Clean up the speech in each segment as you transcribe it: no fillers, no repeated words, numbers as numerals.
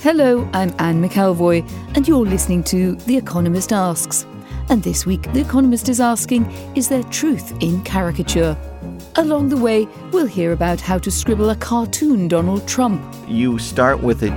Hello, I'm Anne McElvoy, and you're listening to The Economist Asks. And this week, The Economist is asking, is there truth in caricature? Along the way, we'll hear about how to scribble a cartoon Donald Trump. You start with a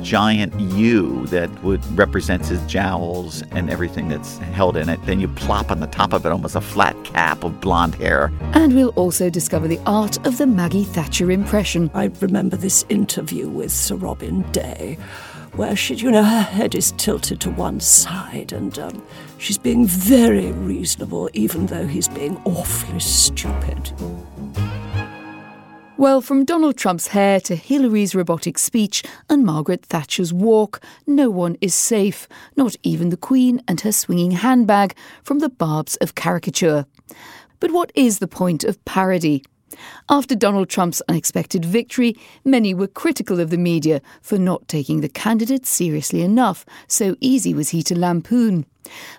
giant U that represents his jowls and everything that's held in it. Then you plop on the top of it almost a flat cap of blonde hair. And we'll also discover the art of the Maggie Thatcher impression. I remember this interview with Sir Robin Day, where she, her head is tilted to one side and she's being very reasonable, even though he's being awfully stupid. Well, from Donald Trump's hair to Hillary's robotic speech and Margaret Thatcher's walk, no one is safe, not even the Queen and her swinging handbag, from the barbs of caricature. But what is the point of parody? After Donald Trump's unexpected victory, many were critical of the media for not taking the candidate seriously enough, so easy was he to lampoon.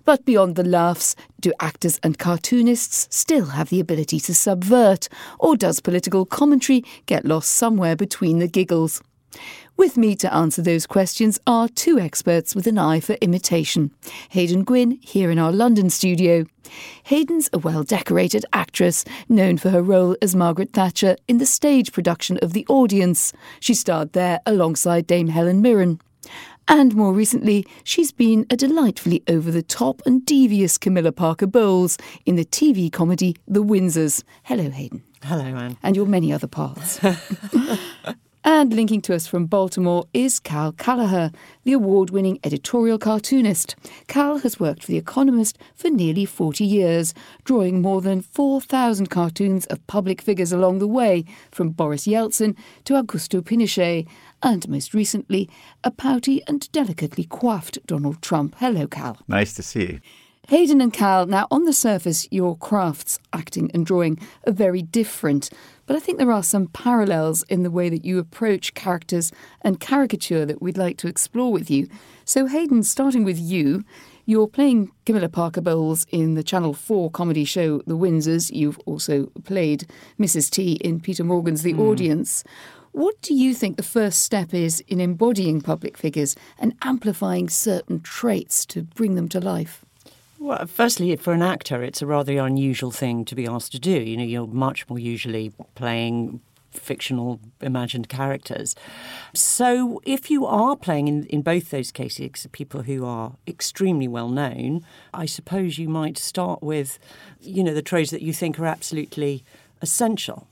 But beyond the laughs, do actors and cartoonists still have the ability to subvert, or does political commentary get lost somewhere between the giggles? With me to answer those questions are two experts with an eye for imitation. Haydn Gwynne, here in our London studio. Haydn's a well-decorated actress, known for her role as Margaret Thatcher in the stage production of The Audience. She starred there alongside Dame Helen Mirren. And more recently, she's been a delightfully over-the-top and devious Camilla Parker Bowles in the TV comedy The Windsors. Hello, Haydn. Hello, Anne. And your many other parts. And linking to us from Baltimore is Kal Kallaugher, the award-winning editorial cartoonist. Kal has worked for The Economist for nearly 40 years, drawing more than 4,000 cartoons of public figures along the way, from Boris Yeltsin to Augusto Pinochet, and most recently, a pouty and delicately coiffed Donald Trump. Hello, Kal. Nice to see you. Haydn and Kal, now on the surface, your crafts, acting and drawing, are very different. But I think there are some parallels in the way that you approach characters and caricature that we'd like to explore with you. So, Haydn, starting with you, you're playing Camilla Parker Bowles in the Channel 4 comedy show The Windsors. You've also played Mrs. T in Peter Morgan's The Audience. What do you think the first step is in embodying public figures and amplifying certain traits to bring them to life? Well, firstly, for an actor, it's a rather unusual thing to be asked to do. You're much more usually playing fictional, imagined characters. So if you are playing, in both those cases, people who are extremely well-known, I suppose you might start with, the traits that you think are absolutely essential.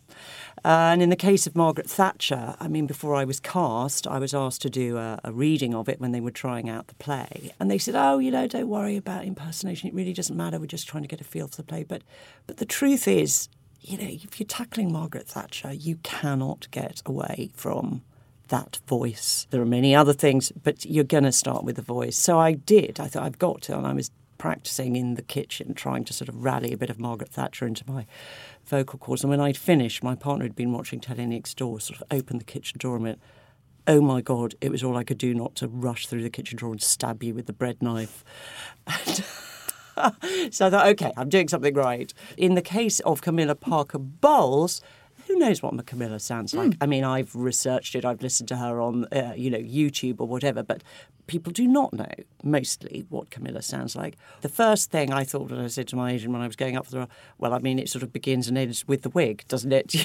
And in the case of Margaret Thatcher, before I was cast, I was asked to do a reading of it when they were trying out the play. And they said, don't worry about impersonation. It really doesn't matter. We're just trying to get a feel for the play. But the truth is, if you're tackling Margaret Thatcher, you cannot get away from that voice. There are many other things, but you're going to start with the voice. So I did. I thought I've got to. And I was practising in the kitchen, trying to sort of rally a bit of Margaret Thatcher into my vocal cords. And when I'd finished, my partner had been watching telly next door, sort of opened the kitchen door and went, oh my God, it was all I could do not to rush through the kitchen drawer and stab you with the bread knife. So I thought, OK, I'm doing something right. In the case of Camilla Parker Bowles, who knows what Camilla sounds like? I've researched it. I've listened to her on, YouTube or whatever. But people do not know, mostly, what Camilla sounds like. The first thing I thought when I said to my agent when I was going up for the role, it sort of begins and ends with the wig, doesn't it?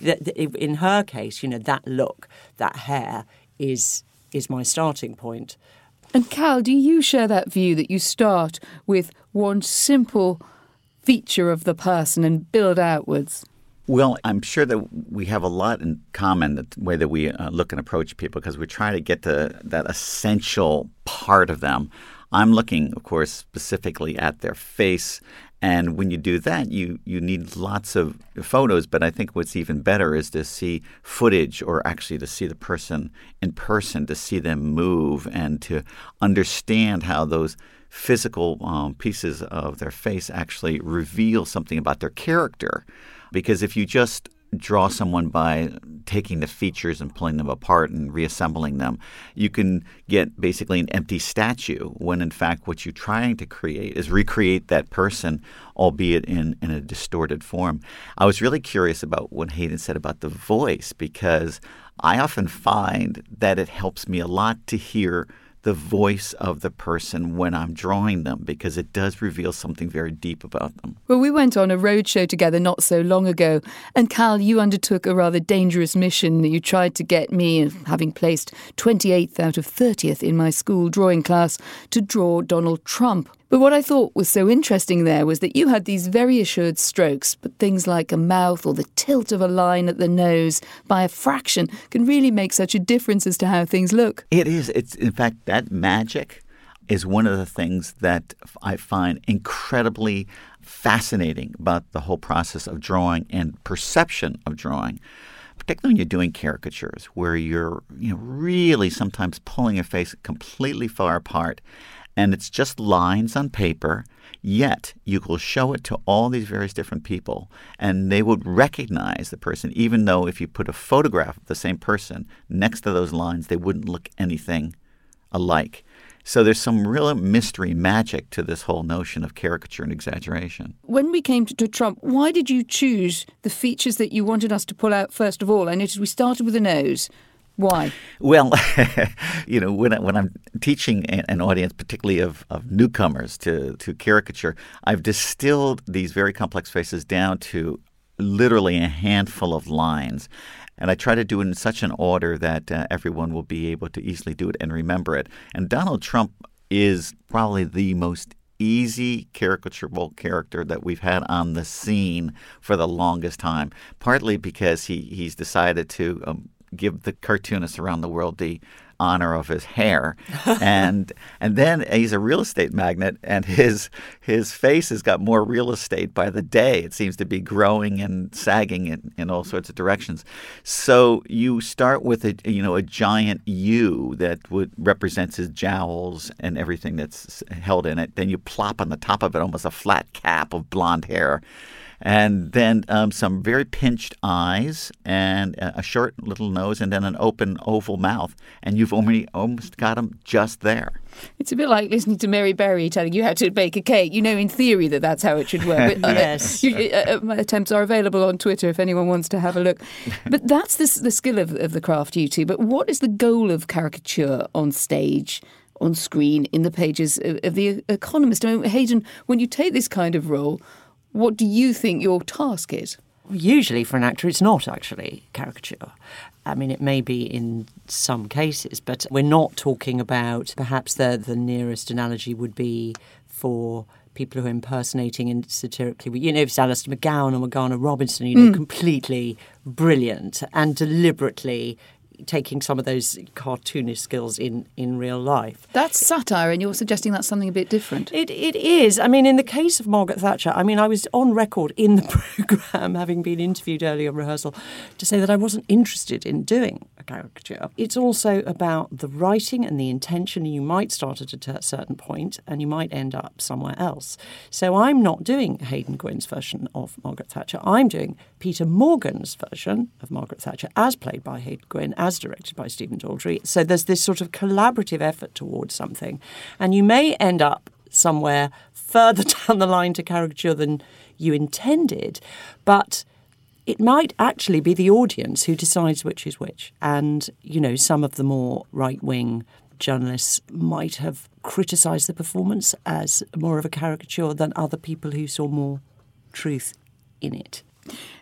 In her case, that look, that hair is my starting point. And Kal, do you share that view that you start with one simple feature of the person and build outwards? Well, I'm sure that we have a lot in common, the way that we look and approach people, because we try to get to that essential part of them. I'm looking, of course, specifically at their face And when you do that, you need lots of photos. But I think what's even better is to see footage, or actually to see the person in person, to see them move and to understand how those physical pieces of their face actually reveal something about their character. Because if you just draw someone by taking the features and pulling them apart and reassembling them, you can get basically an empty statue, when in fact what you're trying to create is recreate that person, albeit in a distorted form. I was really curious about what Haydn said about the voice, because I often find that it helps me a lot to hear the voice of the person when I'm drawing them, because it does reveal something very deep about them. Well, we went on a roadshow together not so long ago, and Kal, you undertook a rather dangerous mission that you tried to get me, having placed 28th out of 30th in my school drawing class, to draw Donald Trump. But what I thought was so interesting there was that you had these very assured strokes, but things like a mouth or the tilt of a line at the nose by a fraction can really make such a difference as to how things look. It is. It's, in fact, that magic is one of the things that I find incredibly fascinating about the whole process of drawing and perception of drawing, particularly when you're doing caricatures, where you're really sometimes pulling a face completely far apart. And it's just lines on paper, yet you will show it to all these various different people, and they would recognize the person, even though if you put a photograph of the same person next to those lines, they wouldn't look anything alike. So there's some real mystery magic to this whole notion of caricature and exaggeration. When we came to Trump, why did you choose the features that you wanted us to pull out first of all? I noticed we started with the nose. Why? Well, when I'm teaching an audience, particularly of newcomers to caricature, I've distilled these very complex faces down to literally a handful of lines. And I try to do it in such an order that everyone will be able to easily do it and remember it. And Donald Trump is probably the most easy caricaturable character that we've had on the scene for the longest time, partly because he's decided to give the cartoonists around the world the honor of his hair. And then he's a real estate magnate, and his face has got more real estate by the day. It seems to be growing and sagging in all sorts of directions. So you start with a giant U that represents his jowls and everything that's held in it. Then you plop on the top of it almost a flat cap of blonde hair. And then some very pinched eyes and a short little nose and then an open oval mouth. And you've almost got them just there. It's a bit like listening to Mary Berry telling you how to bake a cake. You know, in theory, that's how it should work. But yes. My attempts are available on Twitter if anyone wants to have a look. But that's the skill of the craft, you two. But what is the goal of caricature on stage, on screen, in the pages of The Economist? I mean, Haydn, when you take this kind of role, what do you think your task is? Usually for an actor, it's not actually caricature. I mean, it may be in some cases, but we're not talking about, perhaps the nearest analogy would be for people who are impersonating and satirically, if it's Alistair McGowan or Morgana Robinson, completely brilliant and deliberately taking some of those cartoonist skills in real life. That's satire, and you're suggesting that's something a bit different. It is. I mean, in the case of Margaret Thatcher, I was on record in the programme, having been interviewed earlier in rehearsal, to say that I wasn't interested in doing a caricature. It's also about the writing and the intention, and you might start at a certain point, and you might end up somewhere else. So I'm not doing Haydn Gwynne's version of Margaret Thatcher. I'm doing Peter Morgan's version of Margaret Thatcher, as played by Haydn Gwynne, as directed by Stephen Daldry. So there's this sort of collaborative effort towards something. And you may end up somewhere further down the line to caricature than you intended, but it might actually be the audience who decides which is which. And, some of the more right-wing journalists might have criticised the performance as more of a caricature than other people who saw more truth in it.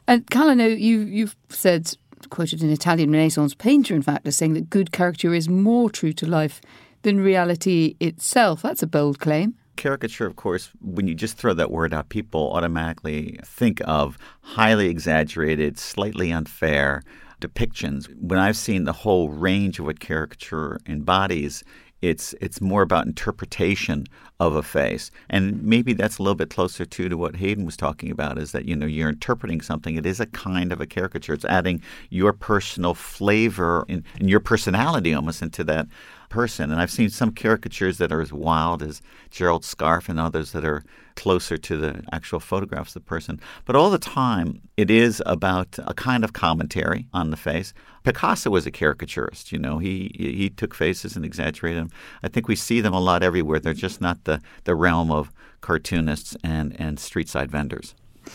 And Kalano, you've said, quoted an Italian Renaissance painter, in fact, as saying that good caricature is more true to life than reality itself. That's a bold claim. Caricature, of course, when you just throw that word out, people automatically think of highly exaggerated, slightly unfair depictions. When I've seen the whole range of what caricature embodies, It's more about interpretation of a face. And maybe that's a little bit closer, too, to what Haydn was talking about, is that, you know, you're interpreting something. It is a kind of a caricature. It's adding your personal flavor and your personality almost into that person. And I've seen some caricatures that are as wild as Gerald Scarfe and others that are closer to the actual photographs of the person. But all the time, it is about a kind of commentary on the face. Picasso was a caricaturist, you know. He took faces and exaggerated them. I think we see them a lot everywhere. They're just not the realm of cartoonists and street side vendors.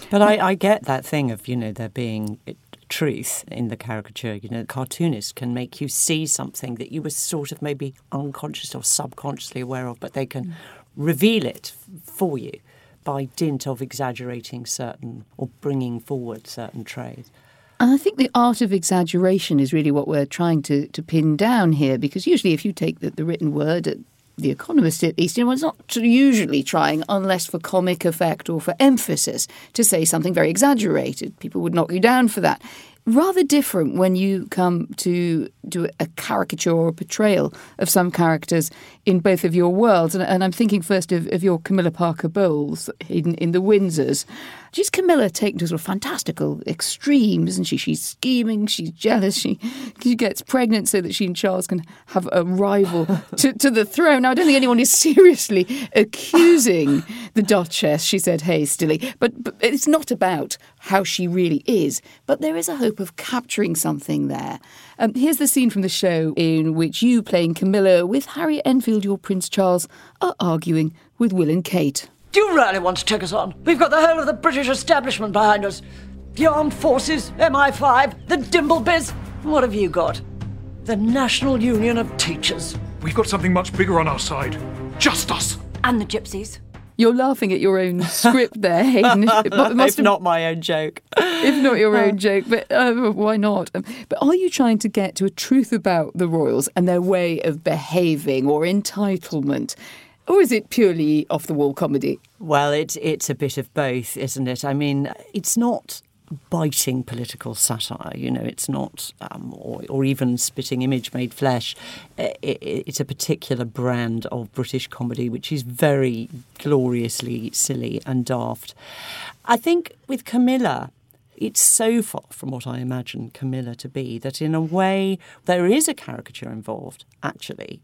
But I get that thing of, you know, there being truth in the caricature. You know, cartoonists can make you see something that you were sort of maybe unconscious or subconsciously aware of, but they can reveal it for you by dint of exaggerating certain or bringing forward certain traits. And I think the art of exaggeration is really what we're trying to pin down here, because usually if you take the written word at The Economist, at least, you know, it's not usually trying, unless for comic effect or for emphasis, to say something very exaggerated. People would knock you down for that. Rather different when you come to do a caricature or a portrayal of some characters in both of your worlds. And I'm thinking first of your Camilla Parker Bowles in The Windsors. She's Camilla taken to sort of fantastical extremes, isn't she? She's scheming, she's jealous, she gets pregnant so that she and Charles can have a rival to the throne. Now, I don't think anyone is seriously accusing the Duchess, she said hastily. But it's not about how she really is. But there is a hope of capturing something there. Here's the scene from the show in which you, playing Camilla, with Harry Enfield, your Prince Charles, are arguing with Will and Kate. Do you really want to take us on? We've got the whole of the British establishment behind us. The armed forces, MI5, the Dimblebys. What have you got? The National Union of Teachers. We've got something much bigger on our side. Just us. And the gypsies. You're laughing at your own script there, Haydn. If not my own joke. If not your own joke, but why not? But are you trying to get to a truth about the royals and their way of behaving or entitlement? Or is it purely off-the-wall comedy? Well, it's a bit of both, isn't it? I mean, it's not biting political satire, you know, it's not, or even Spitting Image made flesh. It's a particular brand of British comedy which is very gloriously silly and daft. I think with Camilla, it's so far from what I imagine Camilla to be that in a way there is a caricature involved, actually,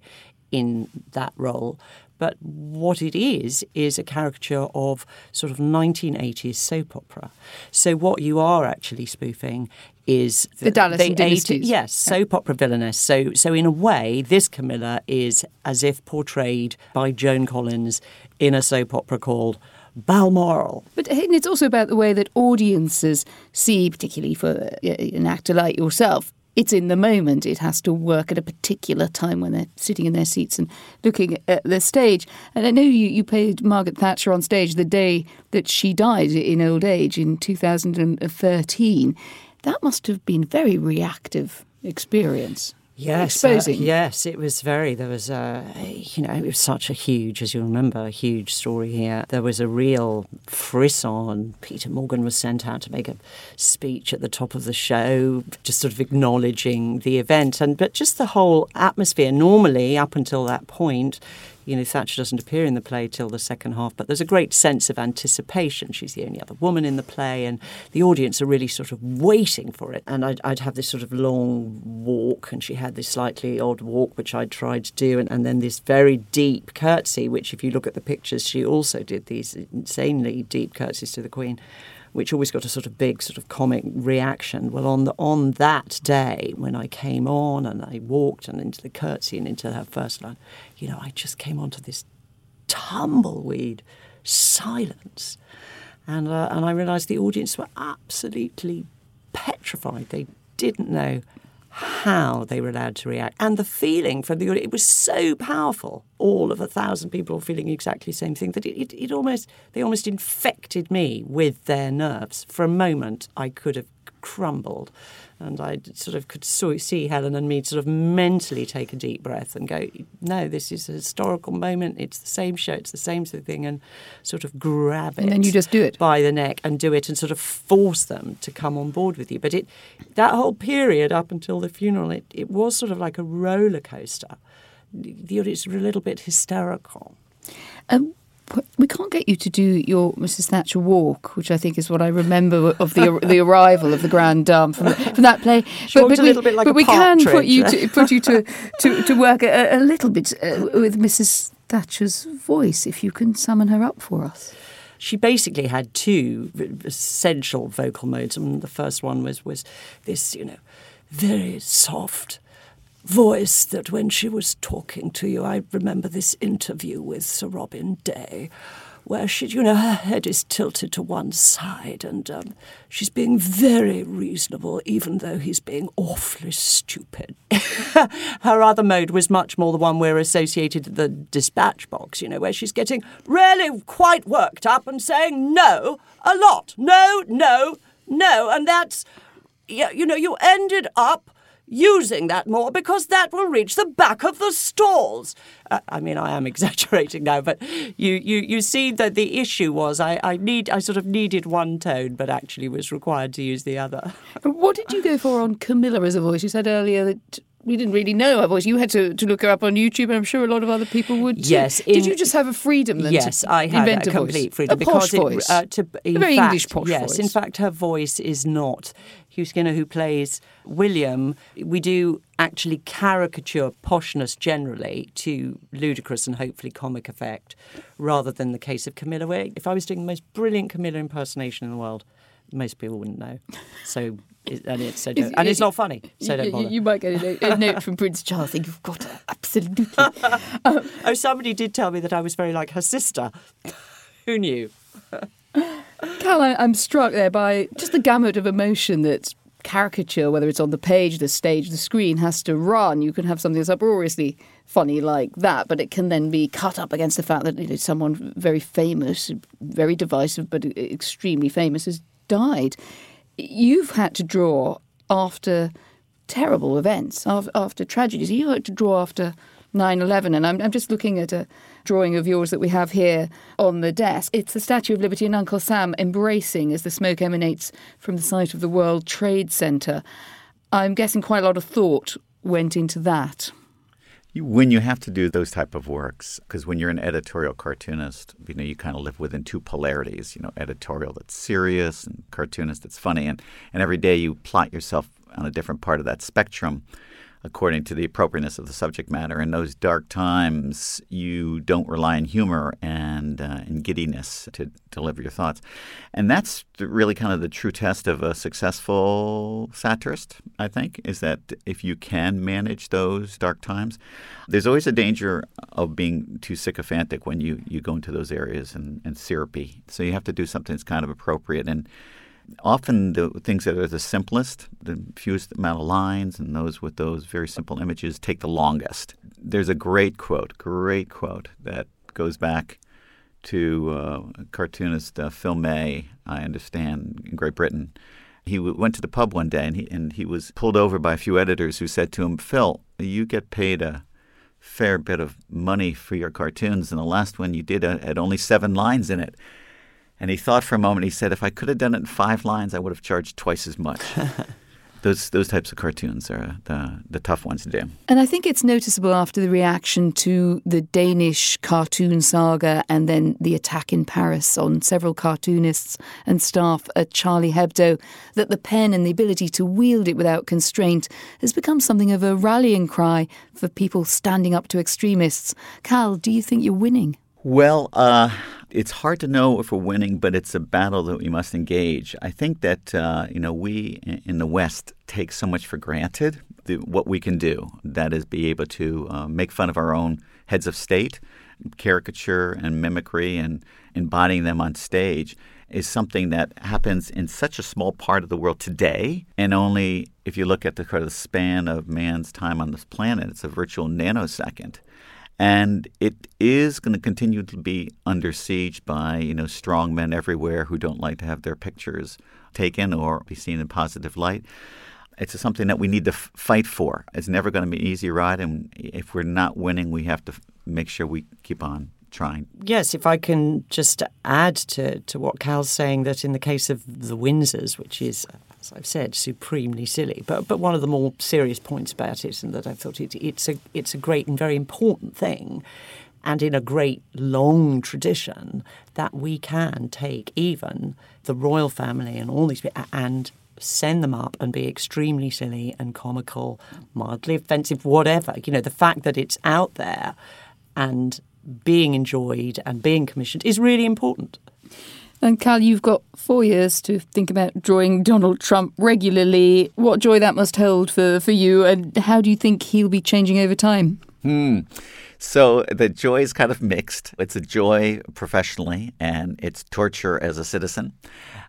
in that role. But what it is a caricature of sort of 1980s soap opera. So what you are actually spoofing is the Dallas and Dynasties. Yes, soap opera villainess. So in a way, this Camilla is as if portrayed by Joan Collins in a soap opera called Balmoral. But Haydn, it's also about the way that audiences see, particularly for an actor like yourself, it's in the moment. It has to work at a particular time when they're sitting in their seats and looking at the stage. And I know you played Margaret Thatcher on stage the day that she died in old age in 2013. That must have been a very reactive experience. Yes, exposing. Yes, it was very. There was it was such a huge, as you remember, a huge story here. There was a real frisson. Peter Morgan was sent out to make a speech at the top of the show, just sort of acknowledging the event, but just the whole atmosphere. Normally, up until that point, you know, Thatcher doesn't appear in the play till the second half, but there's a great sense of anticipation. She's the only other woman in the play, and the audience are really sort of waiting for it. And I'd have this sort of long walk, and she had this slightly odd walk, which I tried to do, and then this very deep curtsy, which if you look at the pictures, she also did these insanely deep curtsies to the Queen, which always got a sort of big sort of comic reaction. Well, on that day, when I came on and I walked and into the curtsy and into her first line, you know, I just came onto this tumbleweed silence. And I realised the audience were absolutely petrified. They didn't know how they were allowed to react. And the feeling from the audience, it was so powerful, all of 1,000 people feeling exactly the same thing, that they almost infected me with their nerves. For a moment, I could have crumbled. And I sort of could see Helen and me sort of mentally take a deep breath and go, no, this is a historical moment. It's the same show. It's the same sort of thing. And sort of grab it. And then you just do it. By the neck and do it and sort of force them to come on board with you. But that whole period up until the funeral, it was sort of like a roller coaster The Audience were a little bit hysterical. We can't get you to do your Mrs. Thatcher walk, which I think is what I remember of the arrival of the Grand Dame from that play. She walked a little bit like a partridge. But we can put you to work a little bit with Mrs. Thatcher's voice, if you can summon her up for us. She basically had two essential vocal modes, and the first one was this, very soft voice that when she was talking to you, I remember this interview with Sir Robin Day, where she, her head is tilted to one side and she's being very reasonable, even though he's being awfully stupid. Her other mode was much more the one we're associated with the dispatch box, where she's getting really quite worked up and saying no a lot. No, no, no. And that's, you ended up using that more because that will reach the back of the stalls. I am exaggerating now, but you see that the issue was I sort of needed one tone, but actually was required to use the other. What did you go for on Camilla as a voice? You said earlier that we didn't really know her voice. You had to look her up on YouTube, and I'm sure a lot of other people would too. Yes. Did you just have a freedom then? Yes, I had a complete freedom. A posh voice. English posh voice. Yes, in fact, her voice is not. Hugh Skinner, who plays William, we do actually caricature poshness generally to ludicrous and hopefully comic effect, rather than the case of Camilla, where if I was doing the most brilliant Camilla impersonation in the world, most people wouldn't know. So... And it's not funny, so don't bother. You might get a note from Prince Charles saying, you've got her, absolutely. Somebody did tell me that I was very like her sister. Who knew? Kal, I'm struck there by just the gamut of emotion that caricature, whether it's on the page, the stage, the screen, has to run. You can have something that's uproariously funny like that, but it can then be cut up against the fact that someone very famous, very divisive, but extremely famous has died. You've had to draw after terrible events, after tragedies. You had to draw after 9/11, and I'm just looking at a drawing of yours that we have here on the desk. It's the Statue of Liberty and Uncle Sam embracing as the smoke emanates from the site of the World Trade Center. I'm guessing quite a lot of thought went into that. When you have to do those type of works, because when you're an editorial cartoonist, you kind of live within two polarities, editorial that's serious and cartoonist that's funny. And every day you plot yourself on a different part of that spectrum according to the appropriateness of the subject matter. In those dark times, you don't rely on humor and giddiness to deliver your thoughts. And that's really kind of the true test of a successful satirist, I think, is that if you can manage those dark times, there's always a danger of being too sycophantic when you go into those areas and syrupy. So you have to do something that's kind of appropriate. And often the things that are the simplest, the fewest amount of lines and those with those very simple images take the longest. There's a great quote that goes back to cartoonist Phil May, I understand, in Great Britain. He went to the pub one day and he was pulled over by a few editors who said to him, "Phil, you get paid a fair bit of money for your cartoons, and the last one you did had only 7 lines in it." And he thought for a moment. He said, "If I could have done it in 5 lines, I would have charged twice as much." Those types of cartoons are the tough ones to do. And I think it's noticeable after the reaction to the Danish cartoon saga and then the attack in Paris on several cartoonists and staff at Charlie Hebdo that the pen and the ability to wield it without constraint has become something of a rallying cry for people standing up to extremists. Kal, do you think you're winning? Well, it's hard to know if we're winning, but it's a battle that we must engage. I think that, we in the West take so much for granted what we can do. That is, be able to make fun of our own heads of state. Caricature and mimicry and embodying them on stage is something that happens in such a small part of the world today. And only if you look at the kind of span of man's time on this planet, it's a virtual nanosecond. And it is going to continue to be under siege by, strong men everywhere who don't like to have their pictures taken or be seen in positive light. It's something that we need to fight for. It's never going to be an easy ride. And if we're not winning, we have to make sure we keep on trying. Yes, if I can just add to what Kal's saying, that in the case of the Windsors, which is as I've said, supremely silly. But one of the more serious points about it, and that I thought it's a great and very important thing, and in a great long tradition, that we can take even the royal family and all these people and send them up and be extremely silly and comical, mildly offensive, whatever. You know, the fact that it's out there and being enjoyed and being commissioned is really important. And Kal, you've got 4 years to think about drawing Donald Trump regularly. What joy that must hold for you, and how do you think he'll be changing over time? So the joy is kind of mixed. It's a joy professionally, and it's torture as a citizen,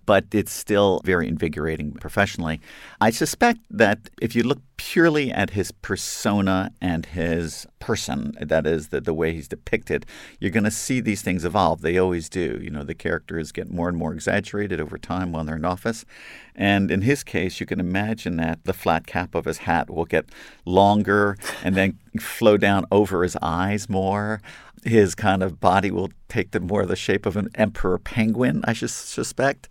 but it's still very invigorating professionally. I suspect that if you look purely at his persona and his person, that is the way he's depicted, you're going to see these things evolve. They always do. You know, the characters get more and more exaggerated over time when they're in office. And in his case, you can imagine that the flat cap of his hat will get longer and then flow down over his eyes more. His kind of body will take more of the shape of an emperor penguin, I should suspect.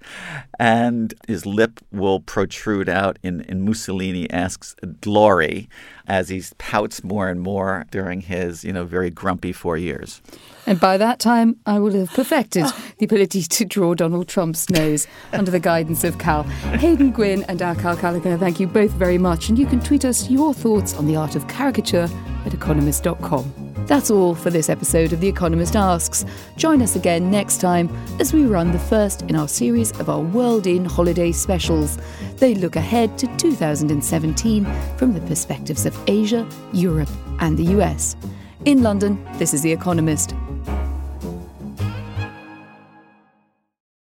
And his lip will protrude out in Mussolini-esque glory as he pouts more and more during his, very grumpy 4 years. And by that time, I will have perfected the ability to draw Donald Trump's nose under the guidance of Kal. Haydn Gwynne and Kal Kallaugher, thank you both very much. And you can tweet us your thoughts on the art of caricature at economist.com. That's all for this episode of The Economist Asks. Join us again next time as we run the first in our series of our World In holiday specials. They look ahead to 2017 from the perspectives of Asia, Europe and the US. In London, this is The Economist.